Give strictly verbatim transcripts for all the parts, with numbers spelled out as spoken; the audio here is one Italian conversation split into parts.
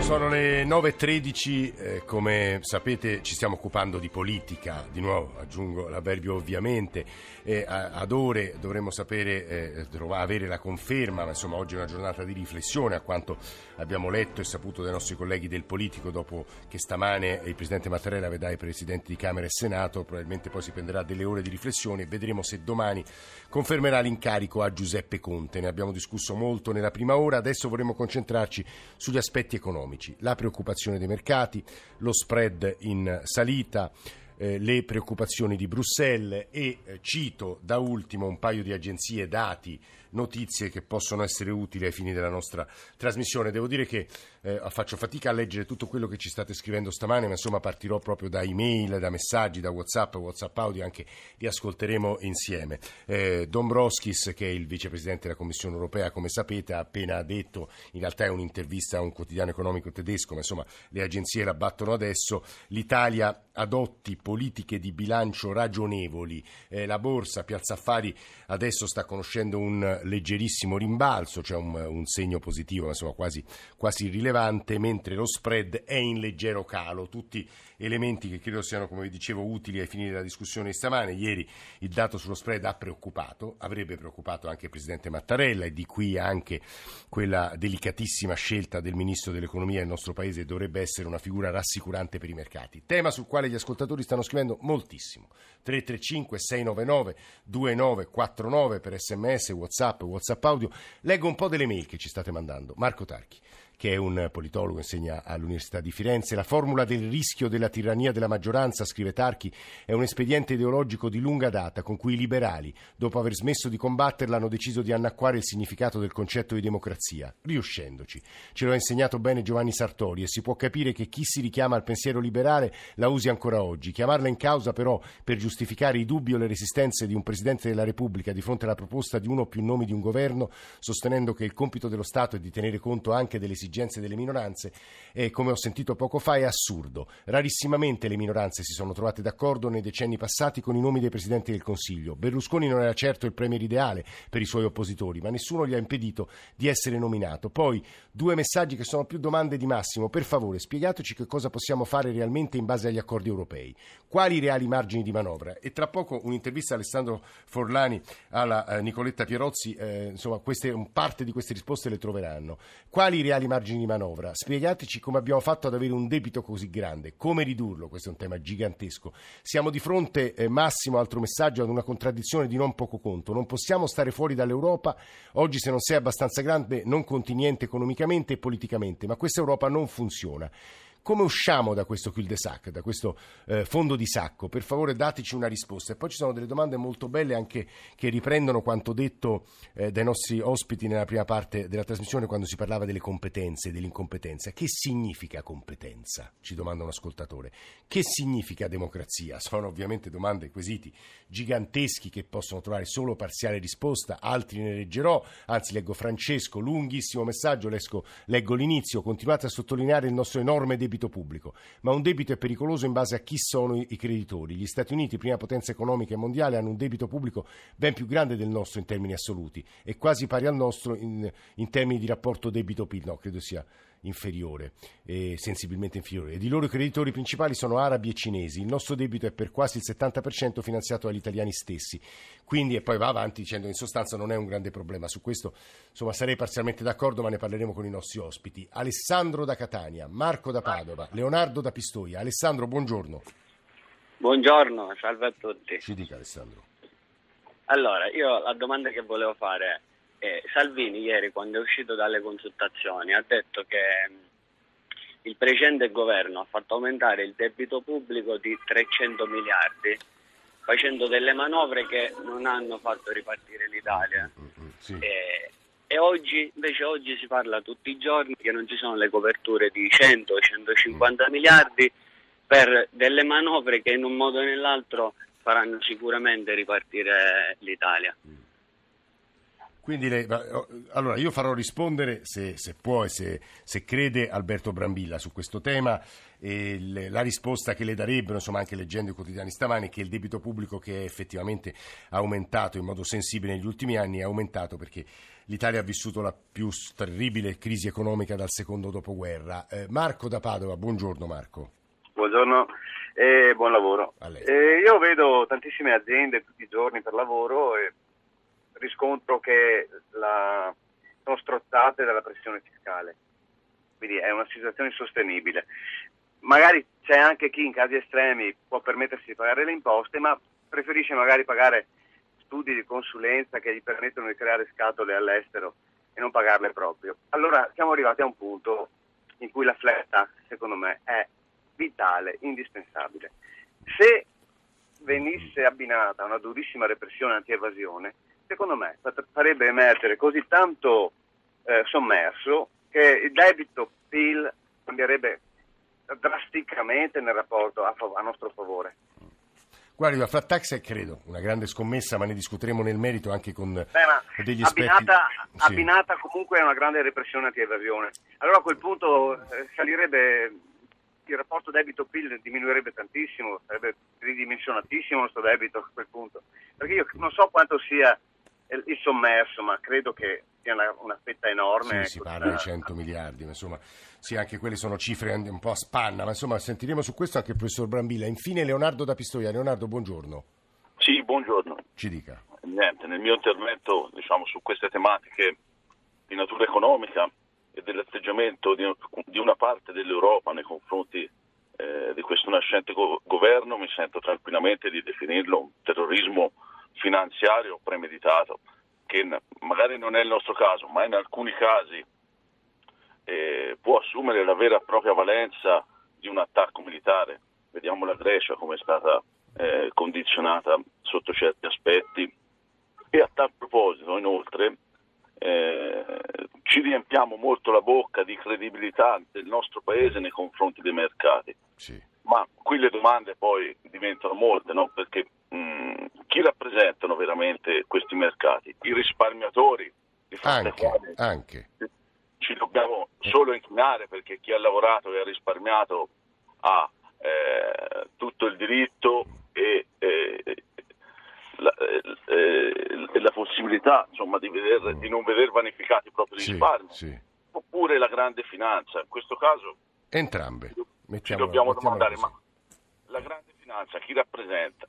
Sono le nove e tredici, eh, come sapete ci stiamo occupando di politica, di nuovo aggiungo l'avverbio ovviamente, eh, a, ad ore dovremmo sapere, eh, dovrà avere la conferma, ma insomma oggi è una giornata di riflessione a quanto abbiamo letto e saputo dai nostri colleghi del Politico, dopo che stamane il Presidente Mattarella vedrà i Presidenti di Camera e Senato, probabilmente poi si prenderà delle ore di riflessione e vedremo se domani confermerà l'incarico a Giuseppe Conte. Ne abbiamo discusso molto nella prima ora, adesso vorremmo concentrarci sugli aspetti economici. La preoccupazione dei mercati, lo spread in salita, eh, le preoccupazioni di Bruxelles e eh, cito da ultimo un paio di agenzie dati, notizie che possono essere utili ai fini della nostra trasmissione. Devo dire che eh, faccio fatica a leggere tutto quello che ci state scrivendo stamane, ma insomma partirò proprio da email, da messaggi, da WhatsApp, WhatsApp audio, anche li ascolteremo insieme. Eh, Dombrovskis, che è il vicepresidente della Commissione Europea, come sapete, ha appena detto, in realtà è un'intervista a un quotidiano economico tedesco, ma insomma le agenzie la battono adesso, l'Italia adotti politiche di bilancio ragionevoli. Eh, la borsa, Piazza Affari, adesso sta conoscendo un leggerissimo rimbalzo, cioè un, un segno positivo, insomma quasi, quasi rilevante, mentre lo spread è in leggero calo. Tutti elementi che credo siano, come vi dicevo, utili ai fini della discussione di stamane. Ieri il dato sullo spread ha preoccupato, avrebbe preoccupato anche il Presidente Mattarella, e di qui anche quella delicatissima scelta del Ministro dell'Economia del nostro Paese, dovrebbe essere una figura rassicurante per i mercati. Tema sul quale gli ascoltatori stanno scrivendo moltissimo. tre tre cinque sei nove nove due nove quattro nove per sms, WhatsApp, WhatsApp audio. Leggo un po' delle mail che ci state mandando. Marco Tarchi, che è un politologo, insegna all'Università di Firenze. La formula del rischio della tirannia della maggioranza, scrive Tarchi, è un espediente ideologico di lunga data con cui i liberali, dopo aver smesso di combatterla, hanno deciso di annacquare il significato del concetto di democrazia, riuscendoci. Ce lo ha insegnato bene Giovanni Sartori e si può capire che chi si richiama al pensiero liberale la usi ancora oggi. Chiamarla in causa però per giustificare i dubbi o le resistenze di un Presidente della Repubblica di fronte alla proposta di uno o più nomi di un governo, sostenendo che il compito dello Stato è di tenere conto anche delle esigenze delle minoranze, e come ho sentito poco fa è assurdo. Rarissimamente le minoranze si sono trovate d'accordo nei decenni passati con i nomi dei Presidenti del Consiglio. Berlusconi non era certo il premier ideale per i suoi oppositori, ma nessuno gli ha impedito di essere nominato. Poi due messaggi che sono più domande di Massimo: per favore spiegateci che cosa possiamo fare realmente in base agli accordi europei, quali reali margini di manovra. E tra poco un'intervista a Alessandro Forlani alla eh, Nicoletta Pirozzi, eh, insomma queste, parte di queste risposte le troveranno. Quali reali margini di manovra, spiegateci come abbiamo fatto ad avere un debito così grande, come ridurlo, questo è un tema gigantesco. Siamo di fronte, eh, Massimo, altro messaggio, ad una contraddizione di non poco conto. Non possiamo stare fuori dall'Europa, oggi se non sei abbastanza grande non conti niente economicamente e politicamente, ma questa Europa non funziona. Come usciamo da questo cul-de-sac, da questo eh, fondo di sacco? Per favore dateci una risposta. E poi ci sono delle domande molto belle anche che riprendono quanto detto eh, dai nostri ospiti nella prima parte della trasmissione, quando si parlava delle competenze e dell'incompetenza. Che significa competenza? Ci domanda un ascoltatore. Che significa democrazia? Sono ovviamente domande e quesiti giganteschi che possono trovare solo parziale risposta, altri ne leggerò. Anzi, leggo Francesco, lunghissimo messaggio, lesco, leggo l'inizio. Continuate a sottolineare il nostro enorme debito pubblico, ma un debito è pericoloso in base a chi sono i creditori. Gli Stati Uniti, prima potenza economica mondiale, hanno un debito pubblico ben più grande del nostro in termini assoluti e quasi pari al nostro in, in termini di rapporto debito-P I L, no, credo sia inferiore, eh, sensibilmente inferiore, ed i loro creditori principali sono arabi e cinesi. Il nostro debito è per quasi il settanta per cento finanziato dagli italiani stessi, quindi, e poi va avanti dicendo in sostanza non è un grande problema. Su questo insomma sarei parzialmente d'accordo, ma ne parleremo con i nostri ospiti. Alessandro da Catania, Marco da Padova, Leonardo da Pistoia. Alessandro, buongiorno. Buongiorno, salve a tutti. Ci dica, Alessandro. Allora, io la domanda che volevo fare è: Eh, Salvini ieri, quando è uscito dalle consultazioni, ha detto che mh, il precedente governo ha fatto aumentare il debito pubblico di trecento miliardi facendo delle manovre che non hanno fatto ripartire l'Italia. Mm-hmm, sì. eh, e oggi invece oggi si parla tutti i giorni che non ci sono le coperture di cento centocinquanta mm. miliardi per delle manovre che in un modo o nell'altro faranno sicuramente ripartire l'Italia. Mm. Quindi lei, allora io farò rispondere, se, se può e se, se crede, Alberto Brambilla su questo tema, e le, la risposta che le darebbero, insomma, anche leggendo i quotidiani stamani, è che il debito pubblico, che è effettivamente aumentato in modo sensibile negli ultimi anni, è aumentato perché l'Italia ha vissuto la più terribile crisi economica dal secondo dopoguerra. Eh, Marco da Padova, buongiorno Marco. Buongiorno. E buon lavoro. Eh, io vedo tantissime aziende tutti i giorni per lavoro e riscontro che la... sono strozzate dalla pressione fiscale, quindi è una situazione insostenibile. Magari c'è anche chi in casi estremi può permettersi di pagare le imposte, ma preferisce magari pagare studi di consulenza che gli permettono di creare scatole all'estero e non pagarle proprio. Allora siamo arrivati a un punto in cui la flat tax, secondo me, è vitale, indispensabile. Se venisse abbinata a una durissima repressione anti-evasione, secondo me farebbe emergere così tanto eh, sommerso che il debito P I L cambierebbe drasticamente nel rapporto a, fav- a nostro favore. Guardi, la flat tax è, credo, una grande scommessa, ma ne discuteremo nel merito anche con Beh, ma degli esperti. Abbinata, sì. abbinata comunque a una grande repressione anti-evasione. Allora a quel punto eh, salirebbe... il rapporto debito-P I L diminuirebbe tantissimo, sarebbe ridimensionatissimo il nostro debito a quel punto, perché io non so quanto sia il sommerso, ma credo che sia una, una fetta enorme. Sì, si parla di cento miliardi, ma insomma, sì, anche quelle sono cifre un po' a spanna, ma insomma sentiremo su questo anche il professor Brambilla. Infine Leonardo da Pistoia. Leonardo, buongiorno. Sì, buongiorno. Ci dica. Niente, nel mio intervento, diciamo, su queste tematiche di natura economica e dell'atteggiamento di una parte dell'Europa nei confronti eh, di questo nascente go- governo, mi sento tranquillamente di definirlo un terrorismo finanziario premeditato, che n- magari non è il nostro caso, ma in alcuni casi eh, può assumere la vera e propria valenza di un attacco militare. Vediamo la Grecia come è stata eh, condizionata sotto certi aspetti. E a tal proposito, inoltre, Eh, ci riempiamo molto la bocca di credibilità del nostro paese nei confronti dei mercati, sì. Ma qui le domande poi diventano molte, no? Perché mh, chi rappresentano veramente questi mercati? I risparmiatori, di fronte ai quali anche ci dobbiamo solo inchinare, perché chi ha lavorato e ha risparmiato ha eh, tutto il diritto e eh, La, eh, la possibilità, insomma, di, veder, di non veder vanificati i propri sì, risparmi, sì. Oppure la grande finanza, in questo caso entrambe. Ci mettiamola, dobbiamo mettiamola domandare così. Ma la grande finanza chi rappresenta?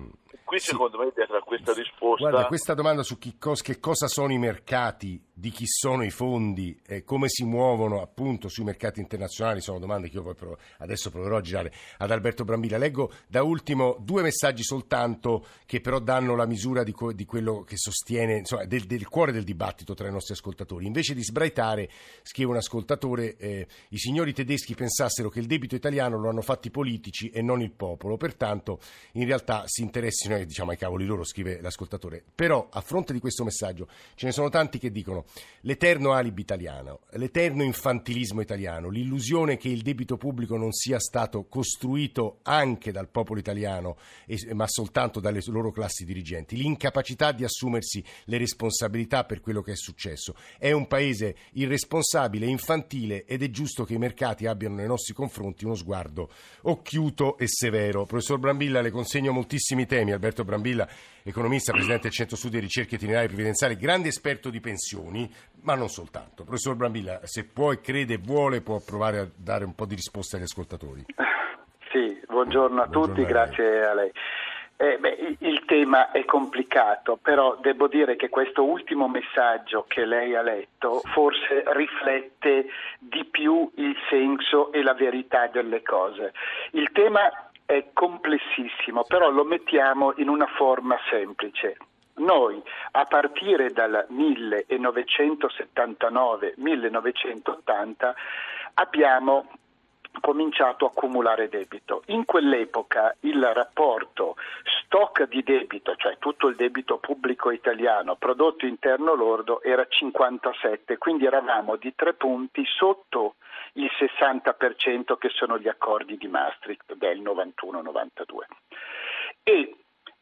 Mm. Qui sì. Secondo me dietro a questa risposta, guarda, questa domanda su chi cos, che cosa sono i mercati, di chi sono i fondi, eh, come si muovono appunto sui mercati internazionali, sono domande che io poi provo, adesso proverò a girare ad Alberto Brambilla. Leggo da ultimo due messaggi soltanto, che però danno la misura di, co, di quello che sostiene, insomma, del, del cuore del dibattito tra i nostri ascoltatori. Invece di sbraitare, scrive un ascoltatore, eh, i signori tedeschi pensassero che il debito italiano lo hanno fatti i politici e non il popolo, pertanto in realtà si interessano, diciamo, ai cavoli loro, scrive l'ascoltatore. Però a fronte di questo messaggio ce ne sono tanti che dicono l'eterno alibi italiano, l'eterno infantilismo italiano, l'illusione che il debito pubblico non sia stato costruito anche dal popolo italiano ma soltanto dalle loro classi dirigenti, l'incapacità di assumersi le responsabilità per quello che è successo. È un paese irresponsabile, infantile, ed è giusto che i mercati abbiano nei nostri confronti uno sguardo occhiuto e severo. Professor Brambilla, le consegno moltissimi temi. Alberto Brambilla, economista, presidente del Centro Studi e Ricerche Itinerari e Previdenziali, grande esperto di pensioni, ma non soltanto. Professor Brambilla, se può e crede e vuole, può provare a dare un po' di risposta agli ascoltatori. Sì, buongiorno a buongiorno tutti, a grazie a lei. Eh, beh, il tema è complicato, però devo dire che questo ultimo messaggio che lei ha letto forse riflette di più il senso e la verità delle cose. Il tema è complessissimo, però lo mettiamo in una forma semplice. Noi, a partire dal millenovecentosettantanove millenovecentottanta, abbiamo cominciato a accumulare debito. In quell'epoca il rapporto stock di debito, cioè tutto il debito pubblico italiano, prodotto interno lordo, era cinquantasette, quindi eravamo di tre punti sotto il sessanta per cento che sono gli accordi di Maastricht del novantuno novantadue. E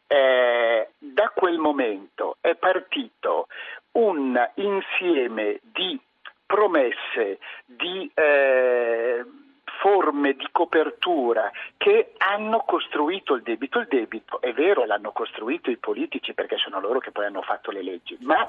eh, da quel momento è partito un insieme di promesse, di eh, forme di copertura che hanno costruito il debito. Il debito, è vero, l'hanno costruito i politici perché sono loro che poi hanno fatto le leggi, ma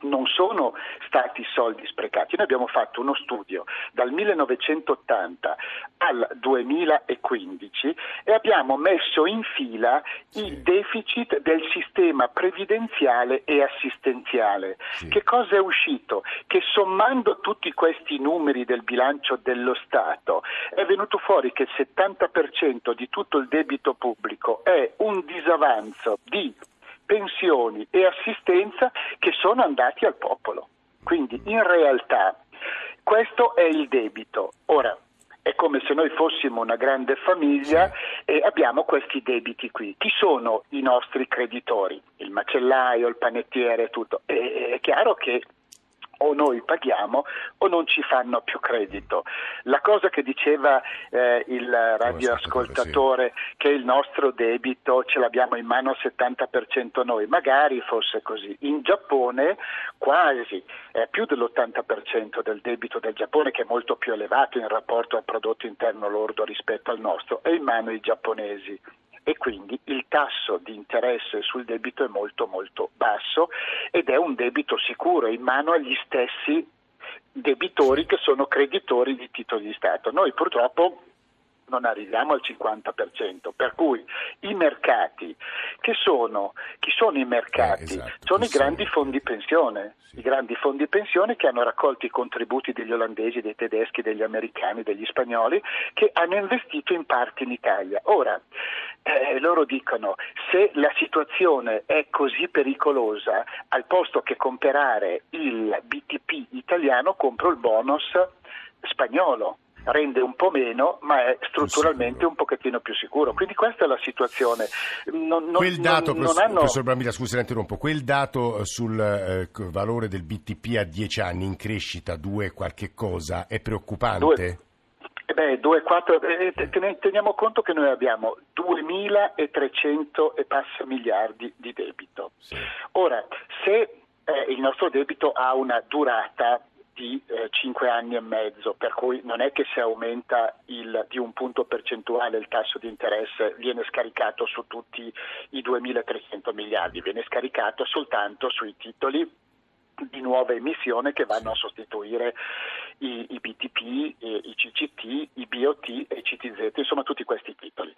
non sono stati soldi sprecati. Noi abbiamo fatto uno studio dal millenovecentottanta al duemilaquindici e abbiamo messo in fila sì. i deficit del sistema previdenziale e assistenziale. Sì. Che cosa è uscito? Che sommando tutti questi numeri del bilancio dello Stato è venuto fuori che il settanta per cento di tutto il debito pubblico è un disavanzo di pensioni e assistenza che sono andati al popolo. Quindi in realtà questo è il debito. Ora è come se noi fossimo una grande famiglia e abbiamo questi debiti qui. Chi sono i nostri creditori? Il macellaio, il panettiere, tutto. E, è chiaro che o noi paghiamo o non ci fanno più credito. La cosa che diceva eh, il radioascoltatore, sì. che il nostro debito ce l'abbiamo in mano al settanta per cento noi, magari fosse così. In Giappone quasi è più dell'ottanta per cento del debito del Giappone, che è molto più elevato in rapporto al prodotto interno lordo rispetto al nostro, è in mano ai giapponesi. E quindi il tasso di interesse sul debito è molto molto basso ed è un debito sicuro in mano agli stessi debitori che sono creditori di titoli di Stato. Noi purtroppo non arriviamo al cinquanta per cento, per cui i mercati, che sono, chi sono i mercati? Eh, esatto, sono i grandi sì. fondi pensione, sì. i grandi fondi pensione che hanno raccolto i contributi degli olandesi, dei tedeschi, degli americani, degli spagnoli, che hanno investito in parte in Italia. Ora, eh, loro dicono, se la situazione è così pericolosa, al posto che comprare il B T P italiano, compro il bonus spagnolo. Rende un po' meno, ma è strutturalmente un pochettino più sicuro. Quindi questa è la situazione. Non, non, quel dato, non, professor, hanno... professor Brambilla, scusi se la interrompo, quel dato sul eh, valore del B T P a dieci anni in crescita, due qualche cosa, è preoccupante? Due... Beh, due, quattro, eh, teniamo conto che noi abbiamo duemilatrecento e passa miliardi di debito. Sì. Ora, se eh, il nostro debito ha una durata di cinque anni e mezzo, per cui non è che se aumenta il, di un punto percentuale il tasso di interesse viene scaricato su tutti i duemilatrecento miliardi, viene scaricato soltanto sui titoli di nuova emissione che vanno a sostituire i, i B T P, i C C T, i B O T e i C T Z, insomma tutti questi titoli.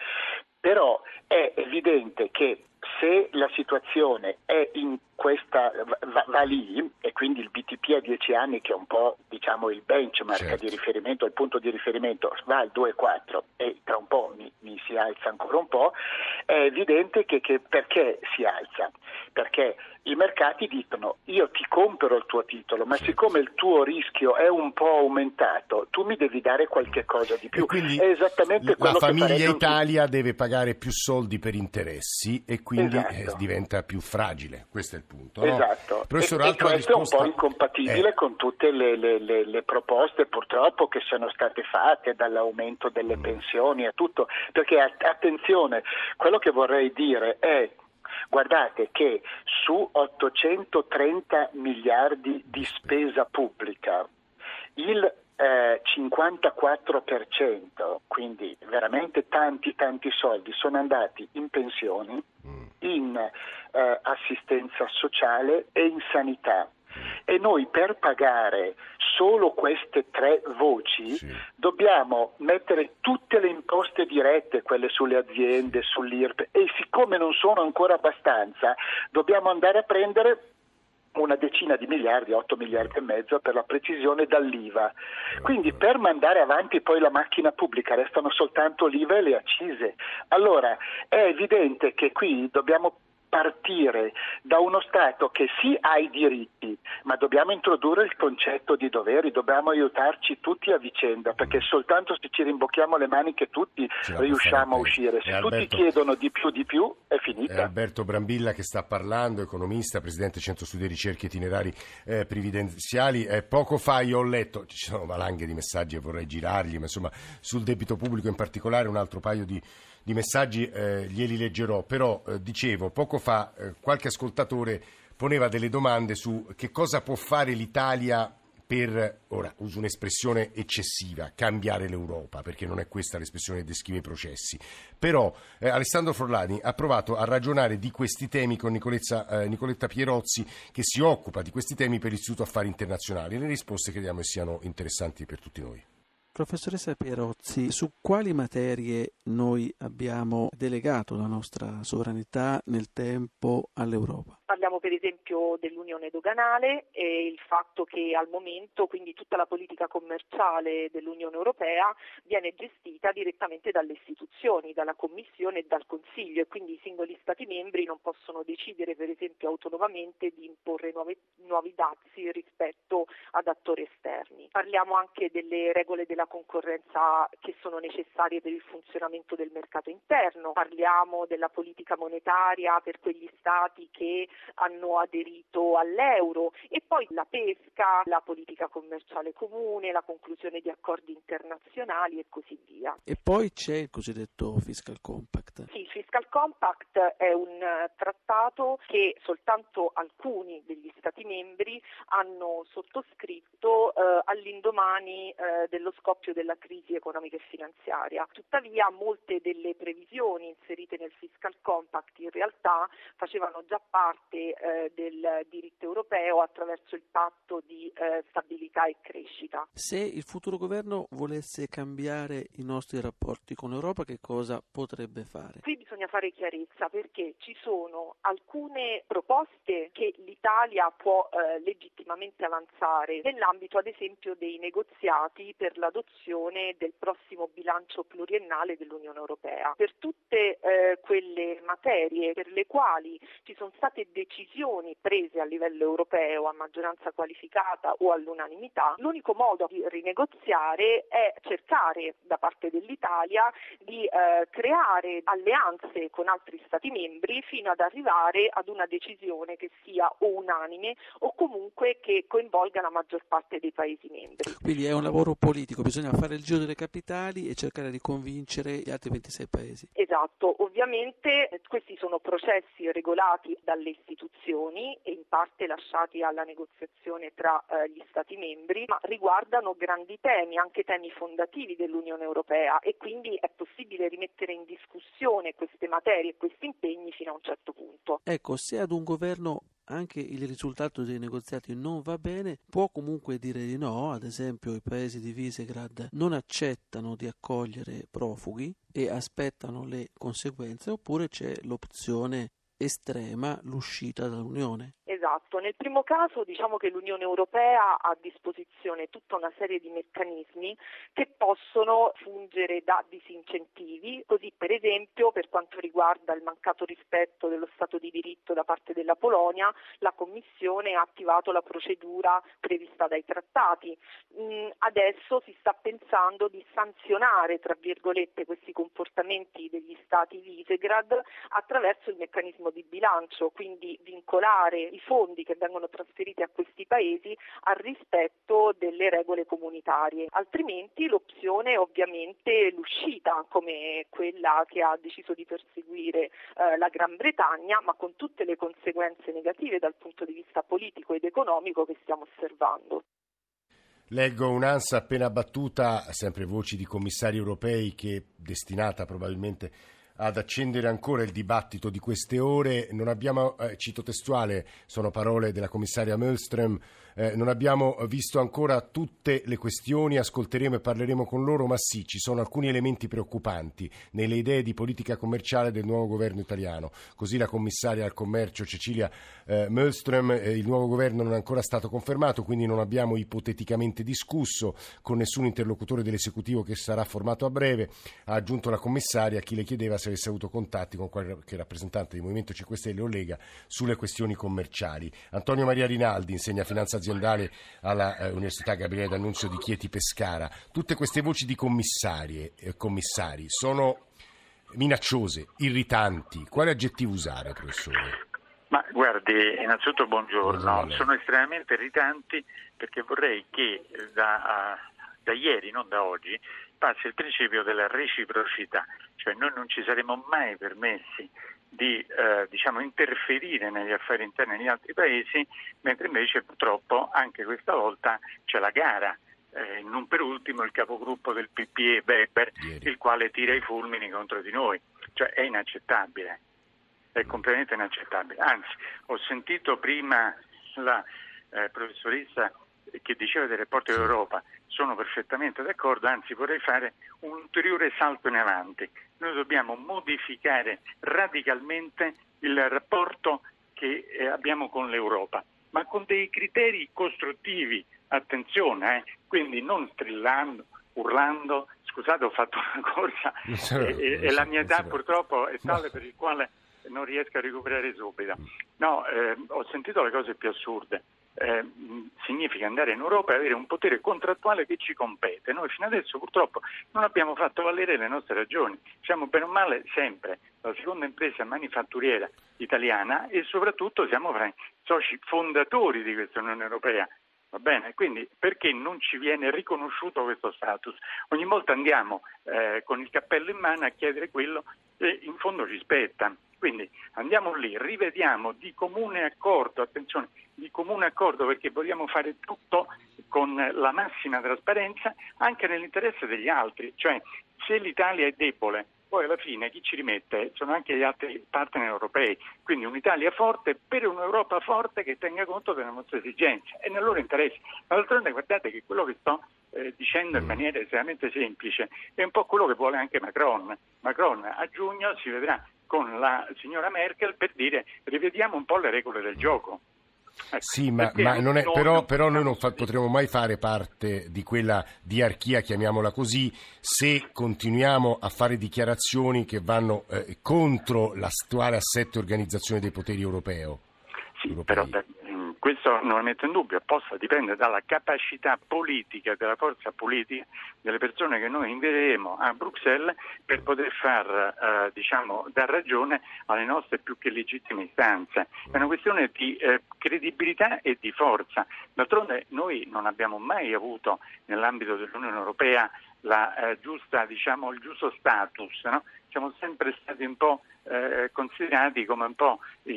Però è evidente che se la situazione è in questa va, va lì, e quindi il B T P a dieci anni, che è un po' diciamo il benchmark certo. di riferimento, il punto di riferimento, va al due virgola quattro e tra un po' mi, mi si alza ancora un po', è evidente che, che perché si alza? Perché i mercati dicono, io ti compro il tuo titolo, ma certo. siccome il tuo rischio è un po' aumentato, tu mi devi dare qualche cosa di più. È esattamente quello che la famiglia Italia un... deve pagare più soldi per interessi e quindi esatto. eh, diventa più fragile. Questo è il punto. Esatto. No? Professor, e, e questo risposta... è un po' incompatibile eh. con tutte le, le, le, le proposte purtroppo che sono state fatte, dall'aumento delle mm. pensioni a tutto. Perché attenzione, quello che vorrei dire è: guardate che su ottocentotrenta miliardi di spesa pubblica il eh, cinquantaquattro per cento, quindi veramente tanti tanti soldi, sono andati in pensioni, in eh, assistenza sociale e in sanità. E noi per pagare solo queste tre voci sì. dobbiamo mettere tutte le imposte dirette, quelle sulle aziende, sull'I R P, e siccome non sono ancora abbastanza dobbiamo andare a prendere una decina di miliardi, otto miliardi e mezzo per la precisione, dall'I V A. Quindi per mandare avanti poi la macchina pubblica restano soltanto l'I V A e le accise. Allora è evidente che qui dobbiamo partire da uno Stato che sì ha i diritti, ma dobbiamo introdurre il concetto di doveri, dobbiamo aiutarci tutti a vicenda, perché soltanto se ci rimbocchiamo le maniche tutti riusciamo a uscire. Se tutti chiedono di più di più è finita. È Alberto Brambilla che sta parlando, economista, presidente Centro Studi e Ricerche Itinerari eh, Previdenziali. Eh, poco fa io ho letto, ci sono valanghe di messaggi e vorrei girargli, ma insomma sul debito pubblico in particolare un altro paio di di messaggi eh, glieli leggerò, però eh, dicevo, poco fa eh, qualche ascoltatore poneva delle domande su che cosa può fare l'Italia per, ora uso un'espressione eccessiva, cambiare l'Europa, perché non è questa l'espressione che descrive i processi. Però eh, Alessandro Forlani ha provato a ragionare di questi temi con Nicoletta, eh, Nicoletta Pirozzi, che si occupa di questi temi per l'Istituto Affari Internazionali. Le risposte crediamo che siano interessanti per tutti noi. Professoressa Pirozzi, su quali materie noi abbiamo delegato la nostra sovranità nel tempo all'Europa? Parliamo per esempio dell'unione doganale e il fatto che al momento quindi tutta la politica commerciale dell'Unione Europea viene gestita direttamente dalle istituzioni, dalla Commissione e dal Consiglio, e quindi i singoli Stati membri non possono decidere per esempio autonomamente di imporre nuove, nuovi dazi rispetto ad attori esterni. Parliamo anche delle regole della concorrenza che sono necessarie per il funzionamento del mercato interno, parliamo della politica monetaria per quegli Stati che hanno aderito all'euro, e poi la pesca, la politica commerciale comune, la conclusione di accordi internazionali e così via. E poi c'è il cosiddetto Fiscal Compact. Sì, il Fiscal Compact è un trattato che soltanto alcuni degli Stati membri hanno sottoscritto eh, all'indomani eh, dello scoppio della crisi economica e finanziaria. Tuttavia molte delle previsioni inserite nel Fiscal Compact in realtà facevano già parte del diritto europeo attraverso il patto di eh, stabilità e crescita. Se il futuro governo volesse cambiare i nostri rapporti con l'Europa, che cosa potrebbe fare? Qui bisogna fare chiarezza, perché ci sono alcune proposte che l'Italia può eh, legittimamente avanzare nell'ambito ad esempio dei negoziati per l'adozione del prossimo bilancio pluriennale dell'Unione Europea. Per tutte eh, quelle materie per le quali ci sono state decisioni prese a livello europeo a maggioranza qualificata o all'unanimità, l'unico modo di rinegoziare è cercare da parte dell'Italia di eh, creare alleanze con altri Stati membri fino ad arrivare ad una decisione che sia o unanime o comunque che coinvolga la maggior parte dei Paesi membri. Quindi è un lavoro politico, bisogna fare il giro delle capitali e cercare di convincere gli altri ventisei Paesi. Esatto, ovviamente questi sono processi regolati dalle istituzioni e in parte lasciati alla negoziazione tra eh, gli Stati membri, ma riguardano grandi temi, anche temi fondativi dell'Unione Europea, e quindi è possibile rimettere in discussione queste materie e questi impegni fino a un certo punto. Ecco, se ad un governo anche il risultato dei negoziati non va bene, può comunque dire di no. Ad esempio i paesi di Visegrad non accettano di accogliere profughi e aspettano le conseguenze, oppure c'è l'opzione estrema, l'uscita dall'Unione. Esatto, nel primo caso diciamo che l'Unione Europea ha a disposizione tutta una serie di meccanismi che possono fungere da disincentivi, così per esempio per quanto riguarda il mancato rispetto dello Stato di diritto da parte della Polonia, la Commissione ha attivato la procedura prevista dai trattati. Adesso si sta pensando di sanzionare, tra virgolette, questi comportamenti degli Stati Visegrad attraverso il meccanismo di bilancio, quindi vincolare i fondi che vengono trasferiti a questi paesi al rispetto delle regole comunitarie. Altrimenti l'opzione è ovviamente l'uscita, come quella che ha deciso di perseguire eh, la Gran Bretagna, ma con tutte le conseguenze negative dal punto di vista politico ed economico che stiamo osservando. Leggo un'ansia appena battuta, sempre voci di commissari europei, che destinata probabilmente ad accendere ancora il dibattito di queste ore. Non abbiamo, eh, cito testuale, sono parole della commissaria Malmström, eh, non abbiamo visto ancora tutte le questioni, ascolteremo e parleremo con loro, ma sì, ci sono alcuni elementi preoccupanti nelle idee di politica commerciale del nuovo governo italiano. Così la commissaria al commercio Cecilia eh, Malmström. Eh, il nuovo governo non è ancora stato confermato, quindi non abbiamo ipoteticamente discusso con nessun interlocutore dell'esecutivo che sarà formato a breve, ha aggiunto la commissaria, chi le chiedeva se avesse avuto contatti con qualche rappresentante di Movimento cinque Stelle o Lega sulle questioni commerciali. Antonio Maria Rinaldi insegna finanza aziendale alla eh, Università Gabriele D'Annunzio di Chieti-Pescara. Tutte queste voci di commissarie, eh, commissari sono minacciose, irritanti. Quale aggettivo usare, professore? Ma guardi, innanzitutto buongiorno. buongiorno. Sono estremamente irritanti perché vorrei che da, da ieri, non da oggi, spazio il principio della reciprocità, cioè noi non ci saremmo mai permessi di eh, diciamo interferire negli affari interni degli altri paesi, mentre invece purtroppo anche questa volta c'è la gara. Eh, non per ultimo il capogruppo del P P E Weber, il quale tira i fulmini contro di noi, cioè è inaccettabile, è completamente inaccettabile. Anzi, ho sentito prima la eh, professoressa che diceva dei rapporti d'Europa, sono perfettamente d'accordo, anzi vorrei fare un ulteriore salto in avanti. Noi dobbiamo modificare radicalmente il rapporto che eh, abbiamo con l'Europa, ma con dei criteri costruttivi. Attenzione, eh? Quindi non strillando, urlando, scusate ho fatto una corsa so, e, so, e la mia età so. purtroppo è tale so. per il quale non riesco a recuperare subito. No, eh, ho sentito le cose più assurde, eh, significa andare in Europa e avere un potere contrattuale che ci compete. Noi fino adesso purtroppo non abbiamo fatto valere le nostre ragioni, siamo bene o male sempre la seconda impresa manifatturiera italiana e soprattutto siamo fra i soci fondatori di questa Unione Europea. Va bene, quindi perché non ci viene riconosciuto questo status? Ogni volta andiamo eh, con il cappello in mano a chiedere quello e in fondo ci spetta. Quindi andiamo lì, rivediamo di comune accordo, attenzione, di comune accordo perché vogliamo fare tutto con la massima trasparenza anche nell'interesse degli altri. Cioè se l'Italia è debole, poi alla fine chi ci rimette sono anche gli altri partner europei, quindi un'Italia forte per un'Europa forte che tenga conto delle nostre esigenze e nel loro interesse. D'altronde guardate che quello che sto eh, dicendo in maniera estremamente semplice è un po' quello che vuole anche Macron. Macron a giugno si vedrà con la signora Merkel per dire rivediamo un po' le regole del gioco. Sì, ma, ma non è, però, però noi non fa, potremo mai fare parte di quella diarchia, chiamiamola così, se continuiamo a fare dichiarazioni che vanno eh, contro l'attuale assetto e organizzazione dei poteri europeo. Sì, europei. Però questo non lo metto in dubbio, possa dipendere dalla capacità politica, della forza politica delle persone che noi invieremo a Bruxelles per poter far eh, diciamo dar ragione alle nostre più che legittime istanze. È una questione di eh, credibilità e di forza. D'altronde noi non abbiamo mai avuto nell'ambito dell'Unione Europea la eh, giusta, diciamo, il giusto status, no? Siamo sempre stati un po' eh, considerati come un po' i,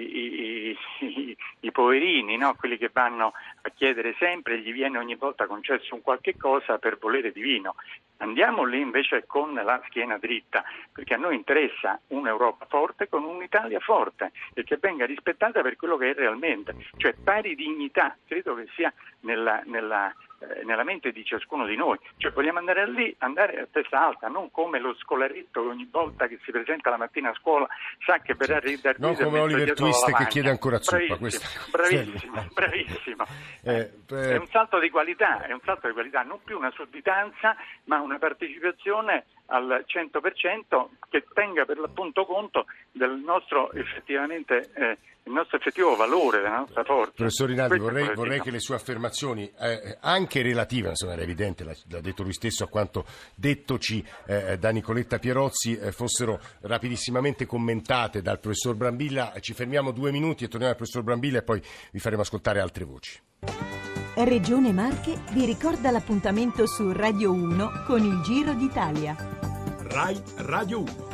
i, i, i poverini, no? Quelli che vanno a chiedere sempre e gli viene ogni volta concesso un qualche cosa per volere divino. Andiamo lì invece con la schiena dritta, perché a noi interessa un'Europa forte con un'Italia forte e che venga rispettata per quello che è realmente, cioè pari dignità, credo che sia nella, nella, eh, nella mente di ciascuno di noi, cioè vogliamo andare lì, andare a testa alta, non come lo scolaretto che ogni volta che si presenta la mattina a scuola sa che verrà ridarguito. Non come Oliver Twist che chiede ancora zuppa. Bravissimo, bravissimo, bravissimo. Eh, per... È un salto di qualità, è un salto di qualità, non più una sudditanza ma una partecipazione al cento per cento che tenga per l'appunto conto del nostro effettivamente eh, il nostro effettivo valore, della nostra forza. Professor Rinaldi, vorrei, vorrei che le sue affermazioni, eh, anche relative, insomma era evidente, l'ha, l'ha detto lui stesso, a quanto dettoci eh, da Nicoletta Pirozzi, eh, fossero rapidissimamente commentate dal professor Brambilla. Ci fermiamo due minuti e torniamo al professor Brambilla e poi vi faremo ascoltare altre voci. Regione Marche vi ricorda l'appuntamento su Radio uno con il Giro d'Italia. RAI Radio uno.